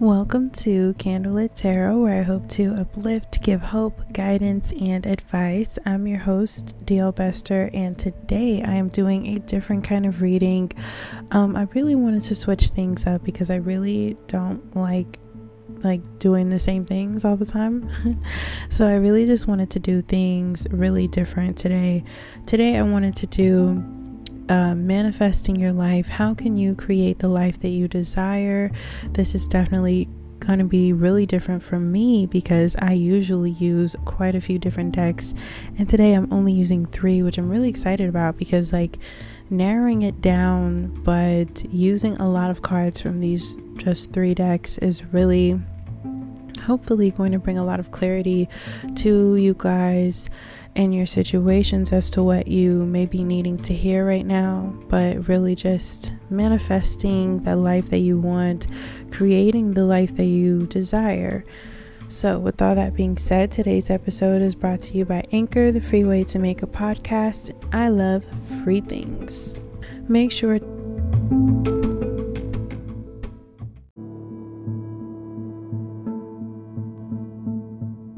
Welcome to Candlelit Tarot, where I hope to uplift, give hope, guidance, and advice. I'm your host, DL Bester, and today I am doing a different kind of reading. I really wanted to switch things up because I really don't like doing the same things all the time. So I really just wanted to do things really different today. Today I wanted to do manifesting your life. How can you create the life that you desire? This is definitely going to be really different from me because I usually use quite a few different decks, and today I'm only using 3, which I'm really excited about because narrowing it down but using a lot of cards from these just 3 decks is really hopefully going to bring a lot of clarity to you guys and your situations as to what you may be needing to hear right now, but really just manifesting the life that you want, creating the life that you desire. So with all that being said, today's episode is brought to you by Anchor, the free way to make a podcast. I love free things. Make sure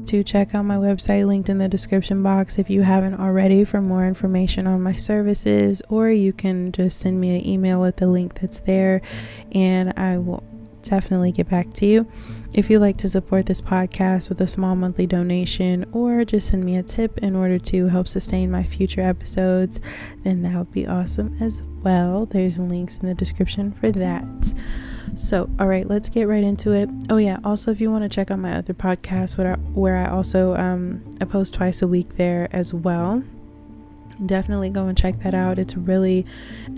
to check out my website linked in the description box if you haven't already for more information on my services, or you can just send me an email at the link that's there and I will definitely get back to you. If you'd like to support this podcast with a small monthly donation or just send me a tip in order to help sustain my future episodes, then that would be awesome as well. There's links in the description for that. So, all right, let's get right into it. Oh yeah, also if you want to check out my other podcast, where I also I post twice a week there as well. Definitely go and check that out. It's really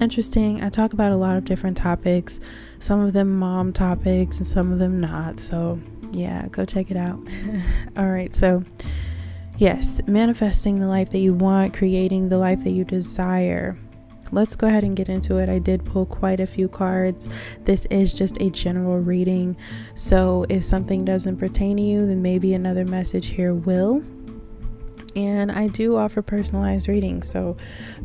interesting. I talk about a lot of different topics, some of them mom topics and some of them not. So yeah, go check it out. All right, so yes, manifesting the life that you want, creating the life that you desire. Let's go ahead and get into it. I did pull quite a few cards. This is just a general reading, so if something doesn't pertain to you, then maybe another message here will. And I do offer personalized readings, so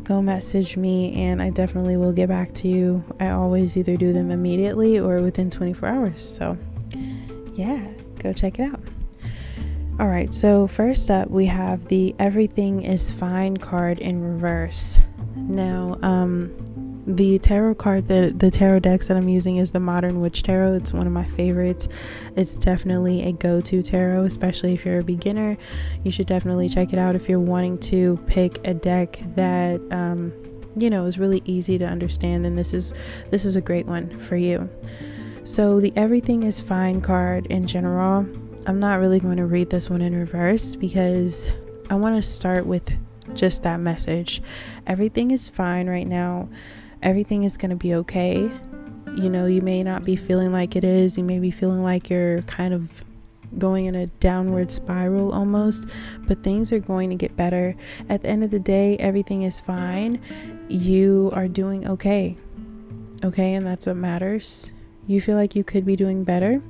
go message me and I definitely will get back to you. I always either do them immediately or within 24 hours. So yeah, go check it out. All right, so first up we have the Everything is Fine card in reverse. Now, the tarot card, the tarot decks that I'm using is the Modern Witch Tarot. It's one of my favorites. It's definitely a go-to tarot, especially if you're a beginner. You should definitely check it out if you're wanting to pick a deck that is really easy to understand. Then this is a great one for you. So the Everything is Fine card in general. I'm not really going to read this one in reverse because I want to start with just that message. Everything is fine right now. Everything is going to be okay. You know, you may not be feeling like it is. You may be feeling like you're kind of going in a downward spiral almost, but things are going to get better. At the end of the day, everything is fine. You are doing okay. Okay, and that's what matters. You feel like you could be doing better,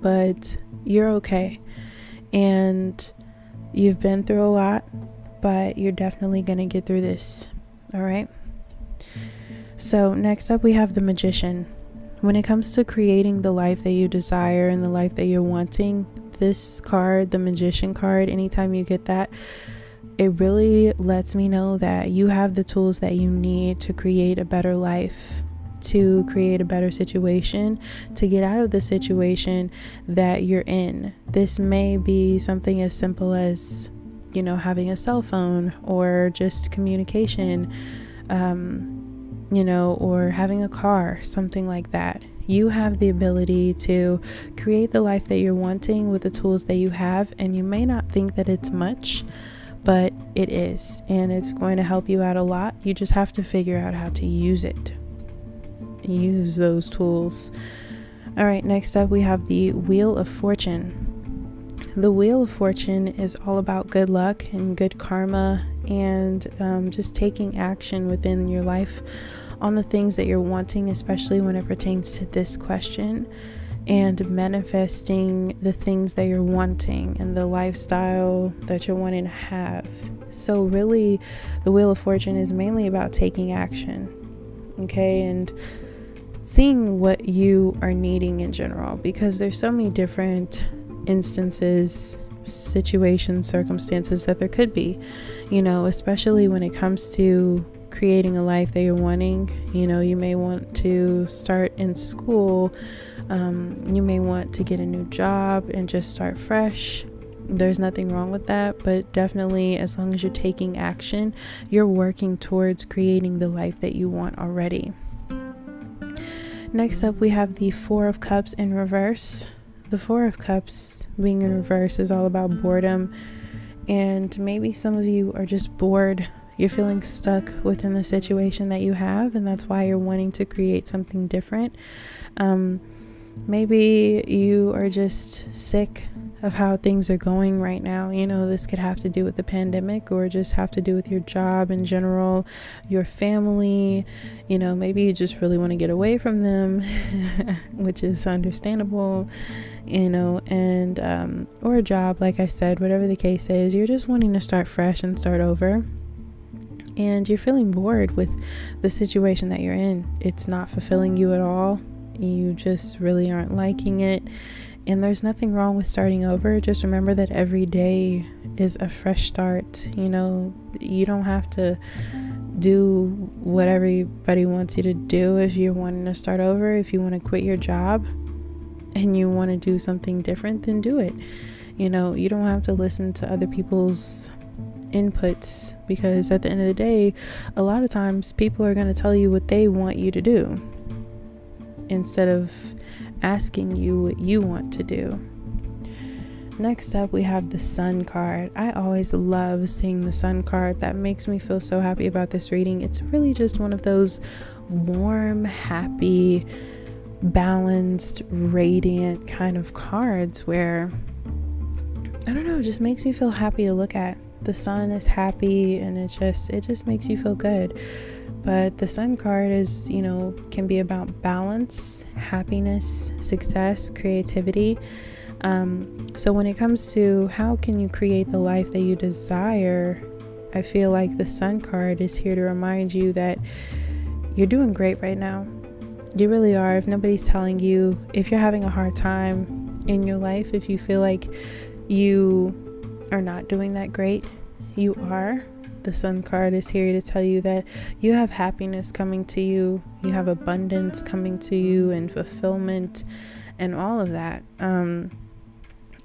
but you're okay. And you've been through a lot, but you're definitely going to get through this. All right. So next up we have the Magician. When it comes to creating the life that you desire and the life that you're wanting, this card, the Magician card, anytime you get that, it really lets me know that you have the tools that you need to create a better life, to create a better situation, to get out of the situation that you're in. This may be something as simple as, you know, having a cell phone, or just communication, or having a car, something like that. You have the ability to create the life that you're wanting with the tools that you have, and you may not think that it's much, but it is, and it's going to help you out a lot. You just have to figure out how to use it. Use those tools. All right, next up we have the Wheel of Fortune. The Wheel of Fortune is all about good luck and good karma, and just taking action within your life on the things that you're wanting, especially when it pertains to this question, and manifesting the things that you're wanting and the lifestyle that you're wanting to have. So really, the Wheel of Fortune is mainly about taking action, okay, and seeing what you are needing in general, because there's so many different instances, situations, circumstances that there could be, you know, especially when it comes to creating a life that you're wanting. You know, you may want to start in school, you may want to get a new job and just start fresh. There's nothing wrong with that, but definitely as long as you're taking action, you're working towards creating the life that you want already. Next up, we have the Four of Cups in reverse. The Four of Cups being in reverse is all about boredom, and maybe some of you are just bored. You're feeling stuck within the situation that you have, and that's why you're wanting to create something different. Maybe you are just sick of how things are going right now. You know, this could have to do with the pandemic, or just have to do with your job in general, your family. You know, maybe you just really want to get away from them, which is understandable, you know, and or a job, like I said, whatever the case is, you're just wanting to start fresh and start over. And you're feeling bored with the situation that you're in. It's not fulfilling you at all. You just really aren't liking it. And there's nothing wrong with starting over. Just remember that every day is a fresh start. You know, you don't have to do what everybody wants you to do. If you're wanting to start over, if you want to quit your job and you want to do something different, then do it. You know, you don't have to listen to other people's inputs, because at the end of the day, a lot of times people are going to tell you what they want you to do instead of asking you what you want to do. Next up, we have the Sun card. I always love seeing the Sun card. That makes me feel so happy about this reading. It's really just one of those warm, happy, balanced, radiant kind of cards where, I don't know, it just makes me feel happy to look at. The sun is happy, and it just makes you feel good. But the Sun card is, you know, can be about balance, happiness, success, creativity. So when it comes to how can you create the life that you desire, I feel like the Sun card is here to remind you that you're doing great right now. You really are. If nobody's telling you, if you're having a hard time in your life, if you feel like you are not doing that great, you are. The Sun card is here to tell you that you have happiness coming to you, you have abundance coming to you, and fulfillment, and all of that. You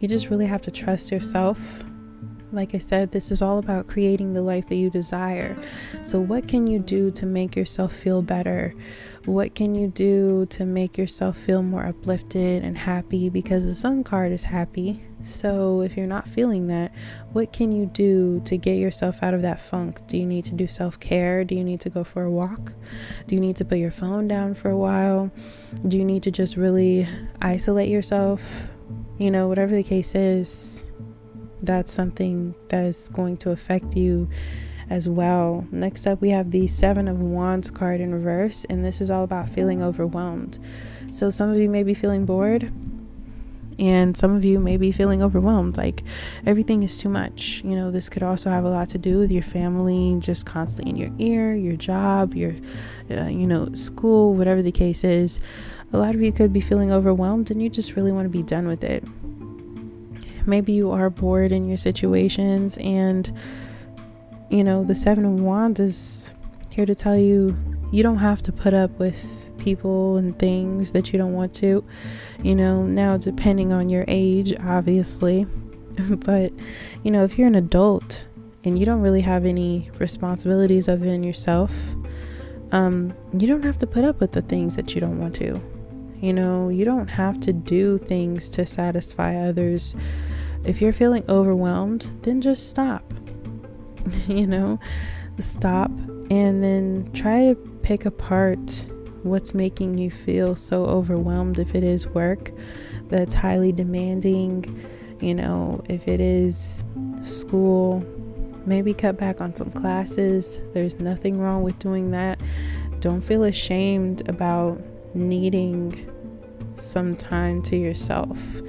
just really have to trust yourself. Like I said, this is all about creating the life that you desire. So what can you do to make yourself feel better? What can you do to make yourself feel more uplifted and happy? Because the Sun card is happy. So if you're not feeling that, what can you do to get yourself out of that funk? Do you need to do self-care? Do you need to go for a walk? Do you need to put your phone down for a while? Do you need to just really isolate yourself? You know, whatever the case is, that's something that's going to affect you as well. Next up, we have the Seven of Wands card in reverse, and this is all about feeling overwhelmed. So some of you may be feeling bored, and some of you may be feeling overwhelmed, like everything is too much. You know, this could also have a lot to do with your family just constantly in your ear, your job, your you know, school, whatever the case is. A lot of you could be feeling overwhelmed, and you just really want to be done with it. Maybe you are bored in your situations, and, you know, the Seven of Wands is here to tell you you don't have to put up with people and things that you don't want to, you know, now depending on your age, obviously, but, you know, if you're an adult and you don't really have any responsibilities other than yourself, you don't have to put up with the things that you don't want to. You know, you don't have to do things to satisfy others. If you're feeling overwhelmed, then just stop. You know, stop, and then try to pick apart what's making you feel so overwhelmed. If it is work that's highly demanding, you know, if it is school, maybe cut back on some classes. There's nothing wrong with doing that. Don't feel ashamed about needing some time to yourself.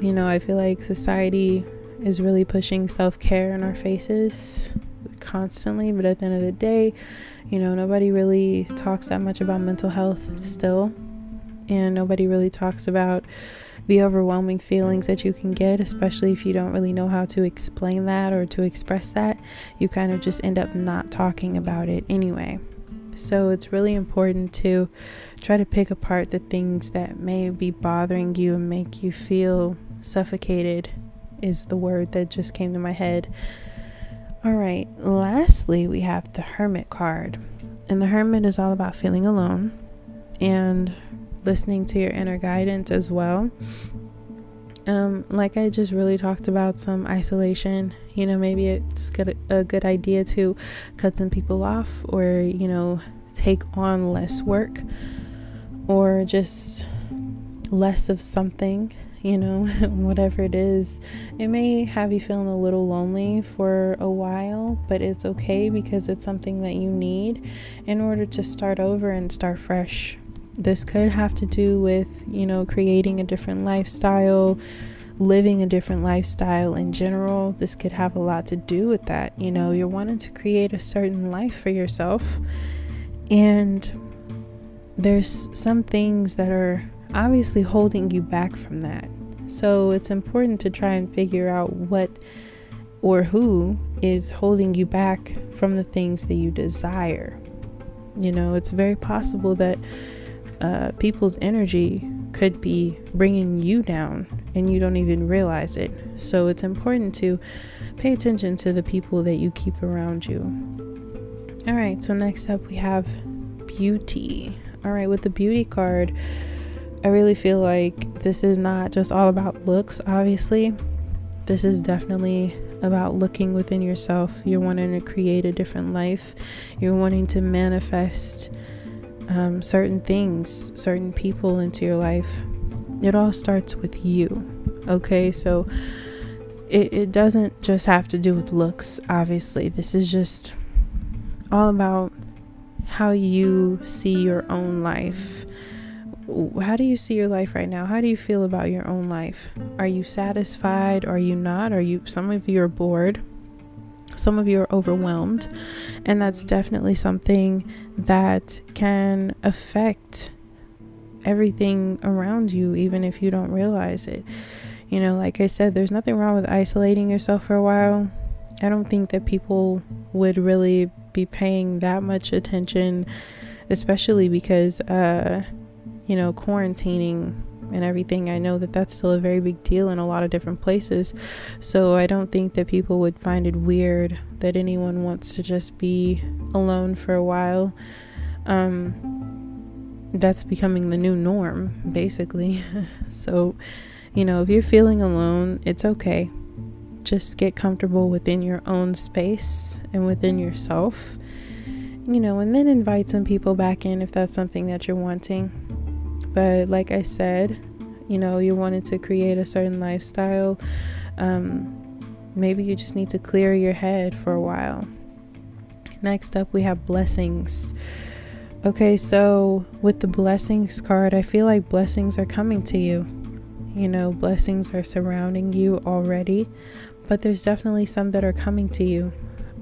You know, I feel like society is really pushing self-care in our faces constantly, but at the end of the day, you know, nobody really talks that much about mental health still, and nobody really talks about the overwhelming feelings that you can get, especially if you don't really know how to explain that or to express that. You kind of just end up not talking about it anyway. So it's really important to try to pick apart the things that may be bothering you and make you feel suffocated, is the word that just came to my head. All right, lastly, we have the Hermit card, and the Hermit is all about feeling alone and listening to your inner guidance as well. Like I just really talked about some isolation, you know, maybe it's a good idea to cut some people off, or, you know, take on less work, or just less of something, you know, whatever it is. It may have you feeling a little lonely for a while, but it's okay, because it's something that you need in order to start over and start fresh. This could have to do with, you know, creating a different lifestyle, living a different lifestyle in general. This could have a lot to do with that. You know, you're wanting to create a certain life for yourself, and there's some things that are obviously holding you back from that. So it's important to try and figure out what or who is holding you back from the things that you desire. You know, it's very possible that people's energy could be bringing you down and you don't even realize it. So it's important to pay attention to the people that you keep around you. All right, so next up we have beauty. All right, with the beauty card, I really feel like this is not just all about looks, obviously. This is definitely about looking within yourself. You're wanting to create a different life. You're wanting to manifest certain things, certain people into your life. It all starts with you, okay? So it doesn't just have to do with looks, obviously. This is just all about how you see your own life. How do you see your life right now? How do you feel about your own life? Are you satisfied? Are you not? Some of you are bored. Some of you are overwhelmed, and that's definitely something that can affect everything around you, even if you don't realize it. You know, like I said, there's nothing wrong with isolating yourself for a while. I don't think that people would really be paying that much attention, especially because, you know, quarantining and everything, I know that that's still a very big deal in a lot of different places. So I don't think that people would find it weird that anyone wants to just be alone for a while. That's becoming the new norm, basically. So, you know, if you're feeling alone, it's okay. Just get comfortable within your own space and within yourself, you know, and then invite some people back in if that's something that you're wanting. But like I said, you know, you wanted to create a certain lifestyle. Maybe you just need to clear your head for a while. Next up, we have blessings. Okay, so with the blessings card, I feel like blessings are coming to you. You know, blessings are surrounding you already, but there's definitely some that are coming to you.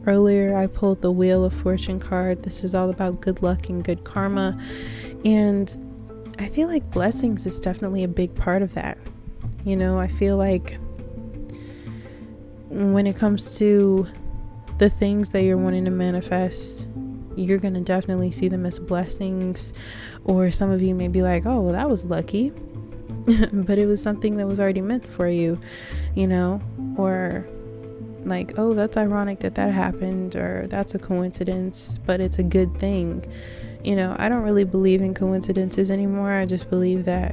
Earlier, I pulled the Wheel of Fortune card. This is all about good luck and good karma, and I feel like blessings is definitely a big part of that. You know, I feel like when it comes to the things that you're wanting to manifest, you're going to definitely see them as blessings. Or some of you may be like, oh, well, that was lucky. But it was something that was already meant for you, you know, or like, oh, that's ironic that that happened, or that's a coincidence, but it's a good thing. You know, I don't really believe in coincidences anymore. I just believe that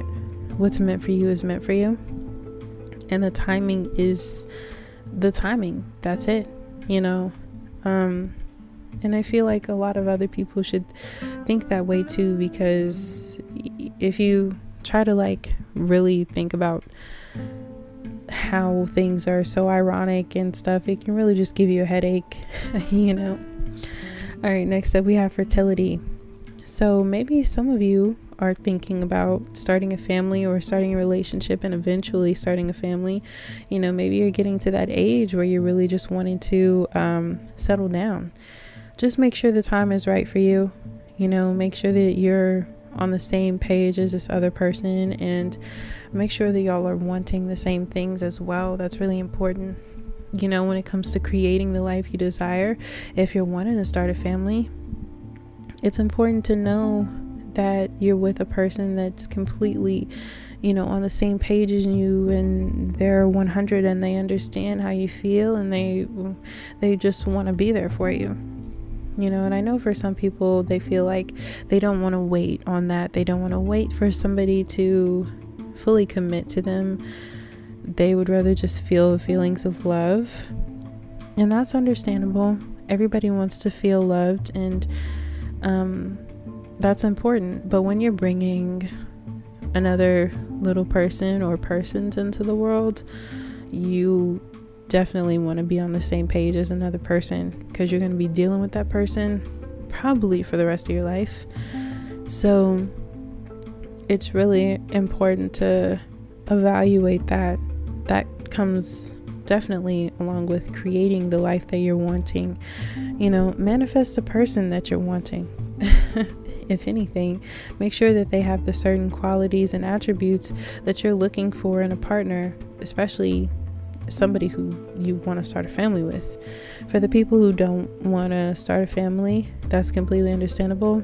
what's meant for you is meant for you. And the timing is the timing. That's it, you know. And I feel like a lot of other people should think that way too, because if you try to like really think about how things are so ironic and stuff, it can really just give you a headache, you know. All right, next up we have fertility. So maybe some of you are thinking about starting a family or starting a relationship and eventually starting a family, you know, maybe you're getting to that age where you're really just wanting to settle down. Just make sure the time is right for you. You know, make sure that you're on the same page as this other person, and make sure that y'all are wanting the same things as well. That's really important. You know, when it comes to creating the life you desire, if you're wanting to start a family, it's important to know that you're with a person that's completely, you know, on the same page as you, and they're 100 and they understand how you feel, and they just want to be there for you. You know, and I know for some people, they feel like they don't want to wait on that. They don't want to wait for somebody to fully commit to them. They would rather just feel the feelings of love. And that's understandable. Everybody wants to feel loved, and that's important. But when you're bringing another little person or persons into the world, you definitely want to be on the same page as another person, because you're going to be dealing with that person probably for the rest of your life. So it's really important to evaluate that. That comes definitely along with creating the life that you're wanting. You know, manifest the person that you're wanting. If anything, make sure that they have the certain qualities and attributes that you're looking for in a partner, especially somebody who you want to start a family with. For the people who don't want to start a family, that's completely understandable.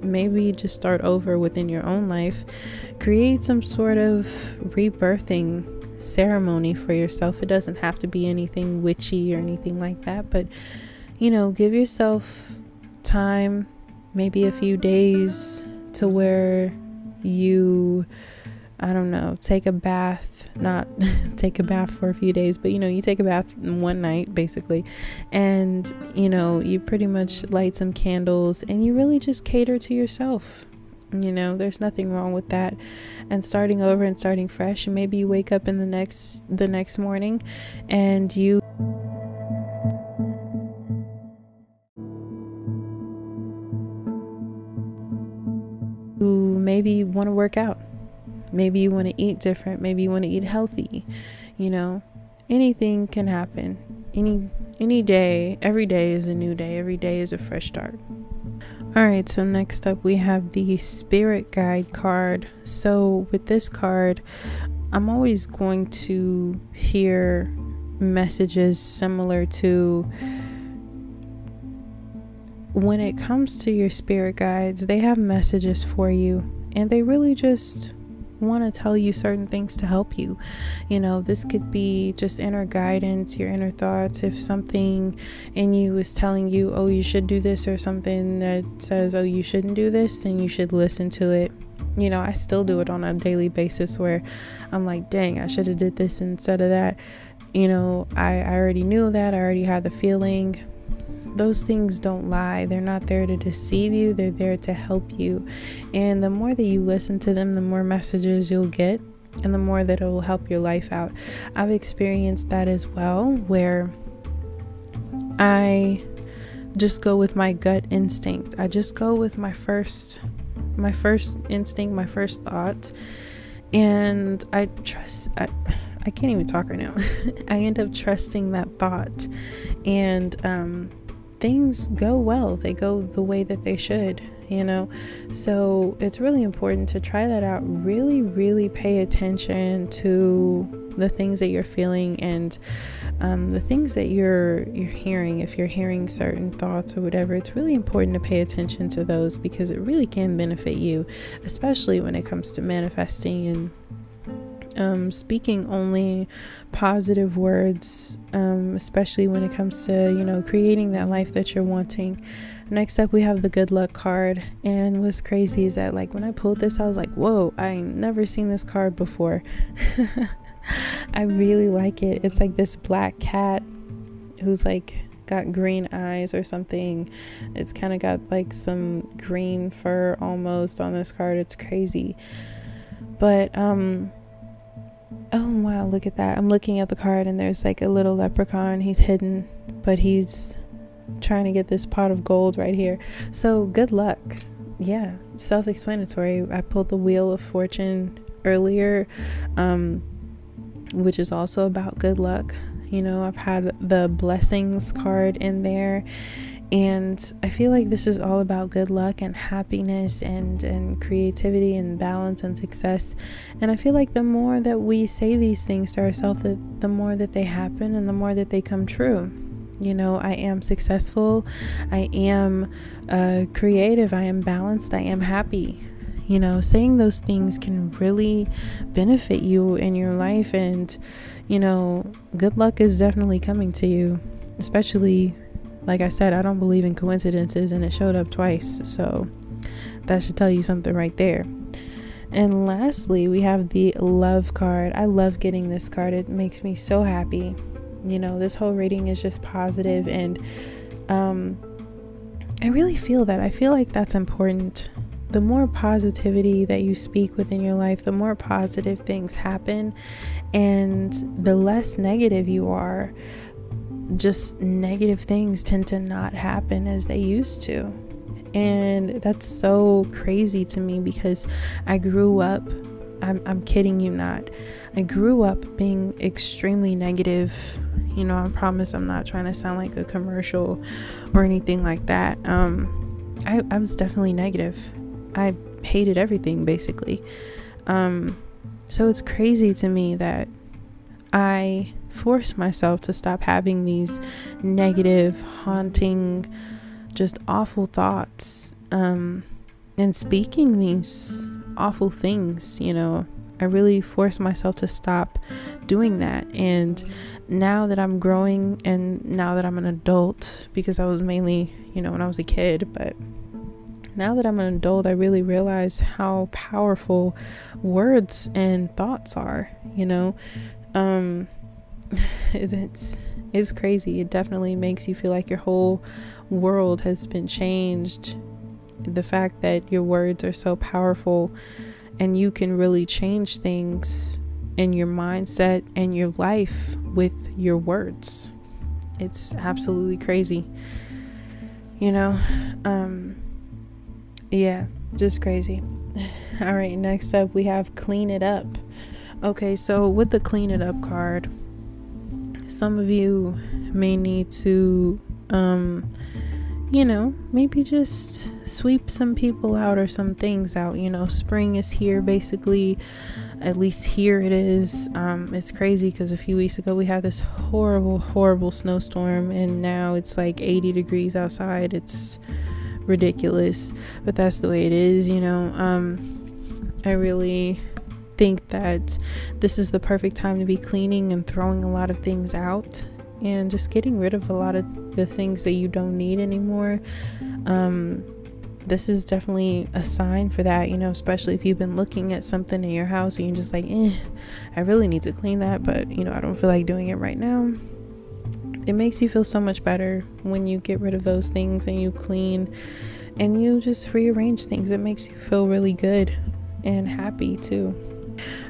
Maybe just start over within your own life. Create some sort of rebirthing ceremony for yourself. It doesn't have to be anything witchy or anything like that, but you know, give yourself time, maybe a few days, to where you, I don't know, take a bath, not take a bath for a few days, but you know, you take a bath one night basically, and you know, you pretty much light some candles and you really just cater to yourself. You know, there's nothing wrong with that, and starting over and starting fresh. And maybe you wake up in the next morning and you maybe want to work out. Maybe you want to eat different. Maybe you want to eat healthy. You know, anything can happen. Any day, every day is a new day. Every day is a fresh start. All right, so next up we have the Spirit Guide card. So with this card, I'm always going to hear messages similar to, when it comes to your spirit guides, they have messages for you, and they really just want to tell you certain things to help you. You know, this could be just inner guidance, your inner thoughts. If something in you is telling you, oh, you should do this, or something that says, oh, you shouldn't do this, then you should listen to it. You know, I still do it on a daily basis where I'm like, dang, I should have did this instead of that. You know, I already knew that. I already had the feeling. Those things don't lie. They're not there to deceive you. They're there to help you. And the more that you listen to them, the more messages you'll get, and the more that it will help your life out. I've experienced that as well, where I just go with my gut instinct. I just go with my first instinct, my first thought. And I trust, I can't even talk right now. I end up trusting that thought, and things go well. They go the way that they should, you know. So it's really important to try that out. Really, really pay attention to the things that you're feeling, and the things that you're hearing. If you're hearing certain thoughts or whatever, it's really important to pay attention to those, because it really can benefit you, especially when it comes to manifesting and speaking only positive words, especially when it comes to, you know, creating that life that you're wanting. Next up, we have the Good Luck card. And what's crazy is that, like, when I pulled this, I was like, whoa, I ain't never seen this card before. I really like it. It's like this black cat who's like got green eyes or something. It's kind of got like some green fur almost on this card. It's crazy. But oh wow, look at that. I'm looking at the card, and there's like a little leprechaun. He's hidden, but he's trying to get this pot of gold right here. So good luck. yeah, self-explanatory. I pulled the Wheel of Fortune earlier, which is also about good luck. You know, I've had the Blessings card in there, and I feel like this is all about good luck and happiness and creativity and balance and success. And I feel like the more that we say these things to ourselves, the more that they happen and the more that they come true. You know, I am successful, I am creative, I am balanced, I am happy. You know, saying those things can really benefit you in your life, and you know, good luck is definitely coming to you, especially, like I said, I don't believe in coincidences, and it showed up twice, so that should tell you something right there. And lastly, we have the Love card. I love getting this card. It makes me so happy. You know, this whole reading is just positive, and I really feel that. I feel like that's important. The more positivity that you speak within your life, the more positive things happen, and the less negative you are. Just negative things tend to not happen as they used to, and that's so crazy to me, because I grew up, I'm kidding you not, I grew up being extremely negative. You know, I promise I'm not trying to sound like a commercial or anything like that. I was definitely negative. I hated everything, basically. So it's crazy to me that I force myself to stop having these negative, haunting, just awful thoughts, and speaking these awful things. You know, I really forced myself to stop doing that, and now that I'm growing and now that I'm an adult, because I was mainly, you know, when I was a kid, but now that I'm an adult, I really realize how powerful words and thoughts are. You know, it's crazy. It definitely makes you feel like your whole world has been changed. The fact that your words are so powerful and you can really change things in your mindset and your life with your words, it's absolutely crazy. You know, yeah, just crazy. All right, next up we have Clean It Up. Okay, so with the Clean It Up card, some of you may need to, you know, maybe just sweep some people out or some things out. You know, spring is here, basically. At least here it is. It's crazy because a few weeks ago we had this horrible snowstorm, and now it's like 80 degrees outside. It's ridiculous, but that's the way it is, you know. I really think that this is the perfect time to be cleaning and throwing a lot of things out and just getting rid of a lot of the things that you don't need anymore. This is definitely a sign for that, you know, especially if you've been looking at something in your house and you're just like, I really need to clean that, but you know, I don't feel like doing it right now. It makes you feel so much better when you get rid of those things and you clean and you just rearrange things. It makes you feel really good and happy too.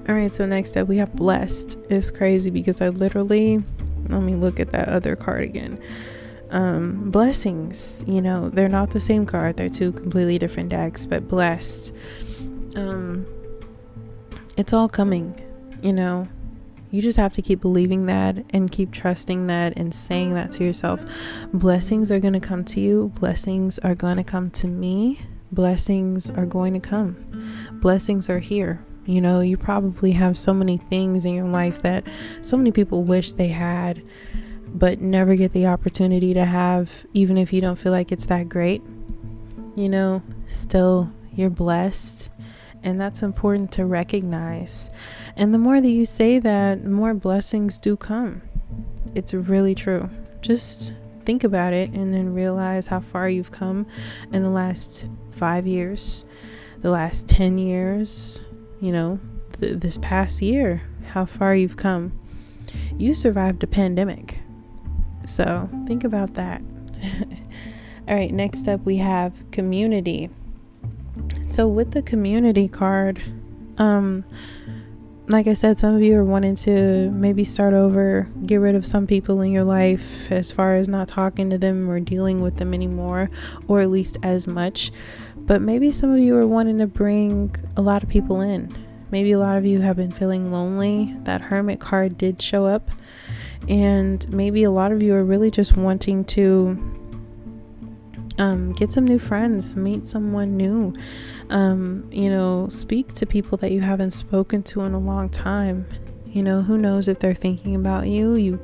All right, so next up we have Blessed. It's crazy because I literally, let me look at that other card again. Blessings, you know, they're not the same card, they're two completely different decks, but Blessed, it's all coming. You know, you just have to keep believing that and keep trusting that and saying that to yourself. Blessings are going to come to you. Blessings are going to come to me. Blessings are going to come. Blessings are here. You know, you probably have so many things in your life that so many people wish they had, but never get the opportunity to have, even if you don't feel like it's that great. You know, still, you're blessed. And that's important to recognize. And the more that you say that, more blessings do come. It's really true. Just think about it and then realize how far you've come in the last 5 years, the last 10 years, you know, this past year, how far you've come. You survived a pandemic. So think about that. All right, next up we have Community. So with the Community card, like I said, some of you are wanting to maybe start over, get rid of some people in your life as far as not talking to them or dealing with them anymore, or at least as much. But maybe some of you are wanting to bring a lot of people in. Maybe a lot of you have been feeling lonely. That Hermit card did show up. And maybe a lot of you are really just wanting to get some new friends, meet someone new, you know, speak to people that you haven't spoken to in a long time. You know, who knows if they're thinking about you. You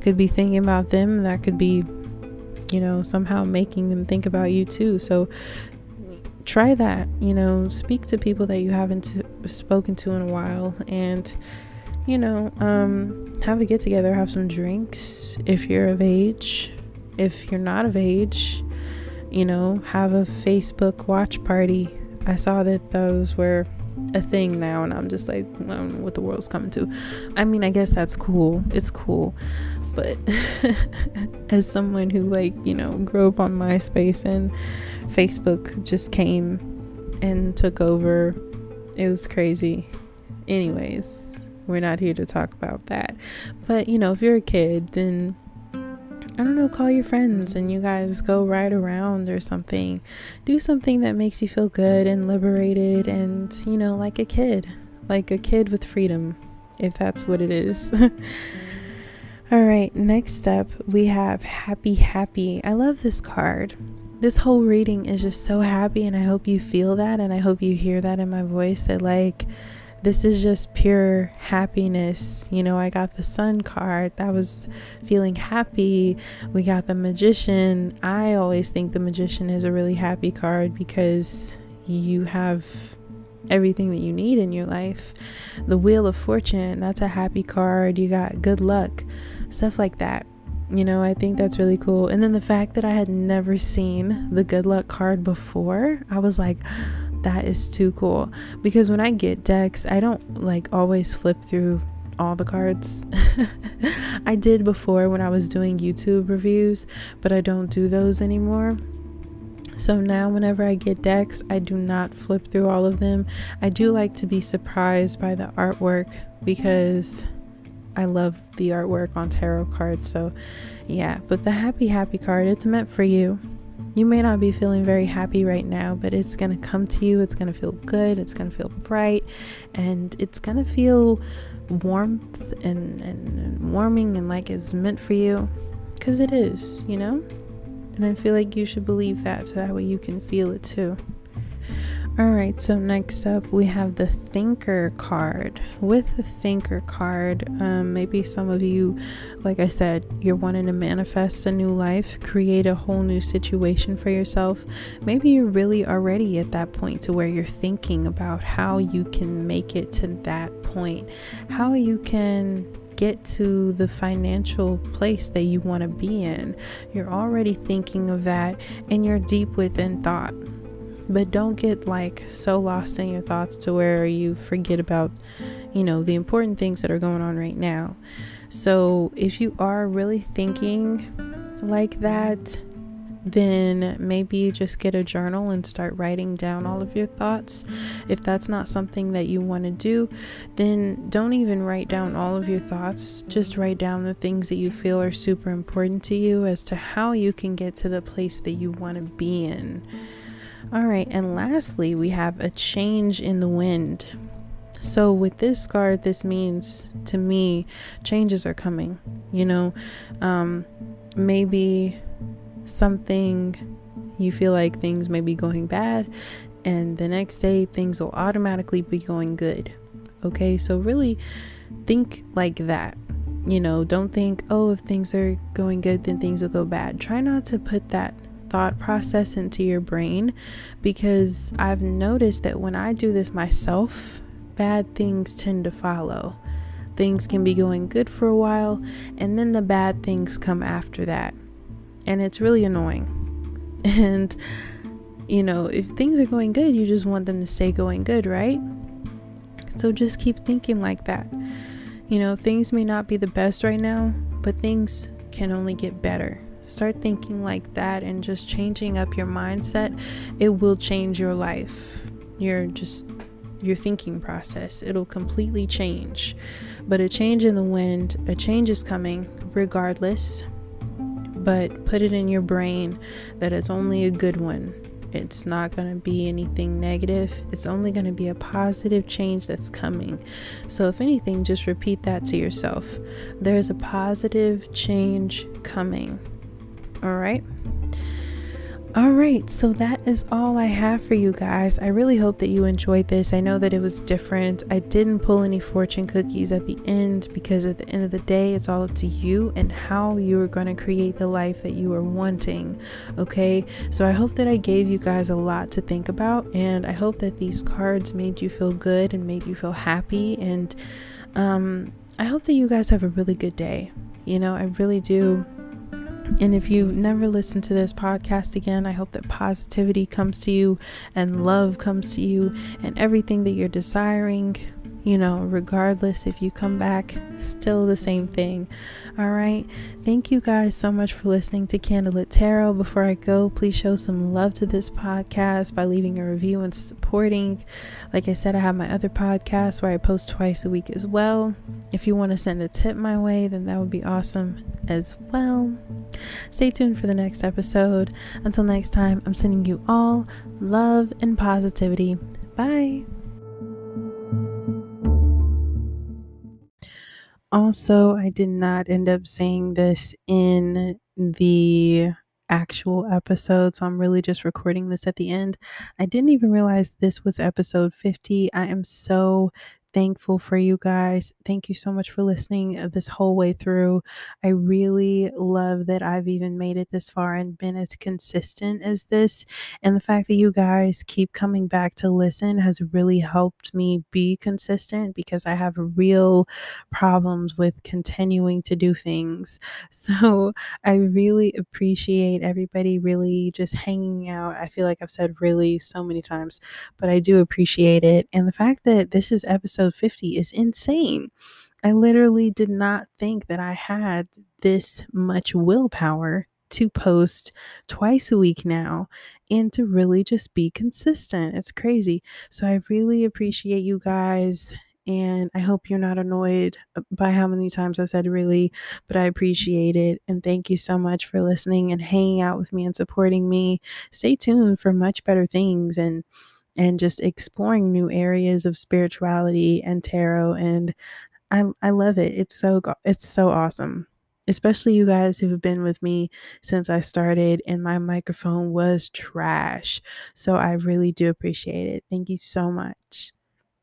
could be thinking about them. That could be, you know, somehow making them think about you too. So try that, you know, speak to people that you haven't spoken to in a while, and, you know, have a get together, have some drinks if you're of age. If you're not of age, you know, have a Facebook watch party. I saw that those were a thing now, and I'm just like, I don't know what the world's coming to. I mean, I guess that's cool. It's cool. But as someone who, like, you know, grew up on MySpace and Facebook just came and took over, it was crazy. Anyways, we're not here to talk about that. But, you know, if you're a kid, then, I don't know, call your friends and you guys go ride around or something. Do something that makes you feel good and liberated and, you know, like a kid with freedom, if that's what it is. All right, next up we have Happy Happy. I love this card. This whole reading is just so happy, and I hope you feel that, and I hope you hear that in my voice, that like this is just pure happiness. You know, I got the Sun card. That was feeling happy. We got the Magician. I always think the Magician is a really happy card because you have everything that you need in your life. The Wheel of Fortune, that's a happy card. You got good luck, stuff like that. You know, I think that's really cool. And then the fact that I had never seen the good luck card before, I was like, that is too cool, because when I get decks, I don't like always flip through all the cards. I did before when I was doing YouTube reviews, but I don't do those anymore. So now whenever I get decks, I do not flip through all of them. I do like to be surprised by the artwork because I love the artwork on tarot cards. So yeah, but the Happy Happy card, it's meant for you. You may not be feeling very happy right now, but it's going to come to you. It's going to feel good. It's going to feel bright, and it's going to feel warmth and warming, and like it's meant for you, because it is, you know? And I feel like you should believe that, so that way you can feel it too. All right, so next up we have the Thinker card. With the Thinker card, maybe some of you, like I said, you're wanting to manifest a new life, create a whole new situation for yourself. Maybe you really are ready at that point to where you're thinking about how you can make it to that point, how you can get to the financial place that you want to be in. You're already thinking of that, and you're deep within thought. But don't get like so lost in your thoughts to where you forget about, you know, the important things that are going on right now. So if you are really thinking like that, then maybe you just get a journal and start writing down all of your thoughts. If that's not something that you want to do, then don't even write down all of your thoughts. Just write down the things that you feel are super important to you as to how you can get to the place that you want to be in. All right, and lastly, we have a Change in the Wind. So with this card, this means to me, changes are coming. You know, maybe something, you feel like things may be going bad, and the next day things will automatically be going good. Okay, so really think like that. You know, don't think, oh, if things are going good, then things will go bad. Try not to put that thought process into your brain, because I've noticed that when I do this myself, bad things tend to follow. Things can be going good for a while, and then the bad things come after that, and it's really annoying. And you know, if things are going good, you just want them to stay going good, right? So just keep thinking like that. You know, things may not be the best right now, but things can only get better. Start thinking like that and just changing up your mindset. It will change your life. Your thinking process, it'll completely change. But a change in the wind, a change is coming regardless. But put it in your brain that it's only a good one, It's not going to be anything negative. It's only going to be a positive change that's coming. So if anything, just repeat that to yourself. There is a positive change coming. All right, so that is all I have for you guys. I really hope that you enjoyed this. I know that it was different. I didn't pull any fortune cookies at the end, because at the end of the day, it's all up to you and how you are going to create the life that you are wanting. Okay, so I hope that I gave you guys a lot to think about, and I hope that these cards made you feel good and made you feel happy, and I hope that you guys have a really good day. You know, I really do. And if you never listen to this podcast again, I hope that positivity comes to you and love comes to you and everything that you're desiring, you know, regardless if you come back, still the same thing. All right. Thank you guys so much for listening to Candlelit Tarot. Before I go, please show some love to this podcast by leaving a review and supporting. Like I said, I have my other podcast where I post twice a week as well. If you want to send a tip my way, then that would be awesome as well. Stay tuned for the next episode. Until next time, I'm sending you all love and positivity. Bye. Also, I did not end up saying this in the actual episode, so I'm really just recording this at the end. I didn't even realize this was episode 50. I am so thankful for you guys. Thank you so much for listening this whole way through. I really love that I've even made it this far and been as consistent as this, and the fact that you guys keep coming back to listen has really helped me be consistent, because I have real problems with continuing to do things. So I really appreciate everybody really just hanging out. I feel like I've said really so many times, but I do appreciate it. And the fact that this is episode 50 is insane. I literally did not think that I had this much willpower to post twice a week now and to really just be consistent. It's crazy. So I really appreciate you guys, and I hope you're not annoyed by how many times I've said really, but I appreciate it. And thank you so much for listening and hanging out with me and supporting me. Stay tuned for much better things and just exploring new areas of spirituality and tarot. And I love it. It's so awesome. Especially you guys who have been with me since I started, and my microphone was trash. So I really do appreciate it. Thank you so much.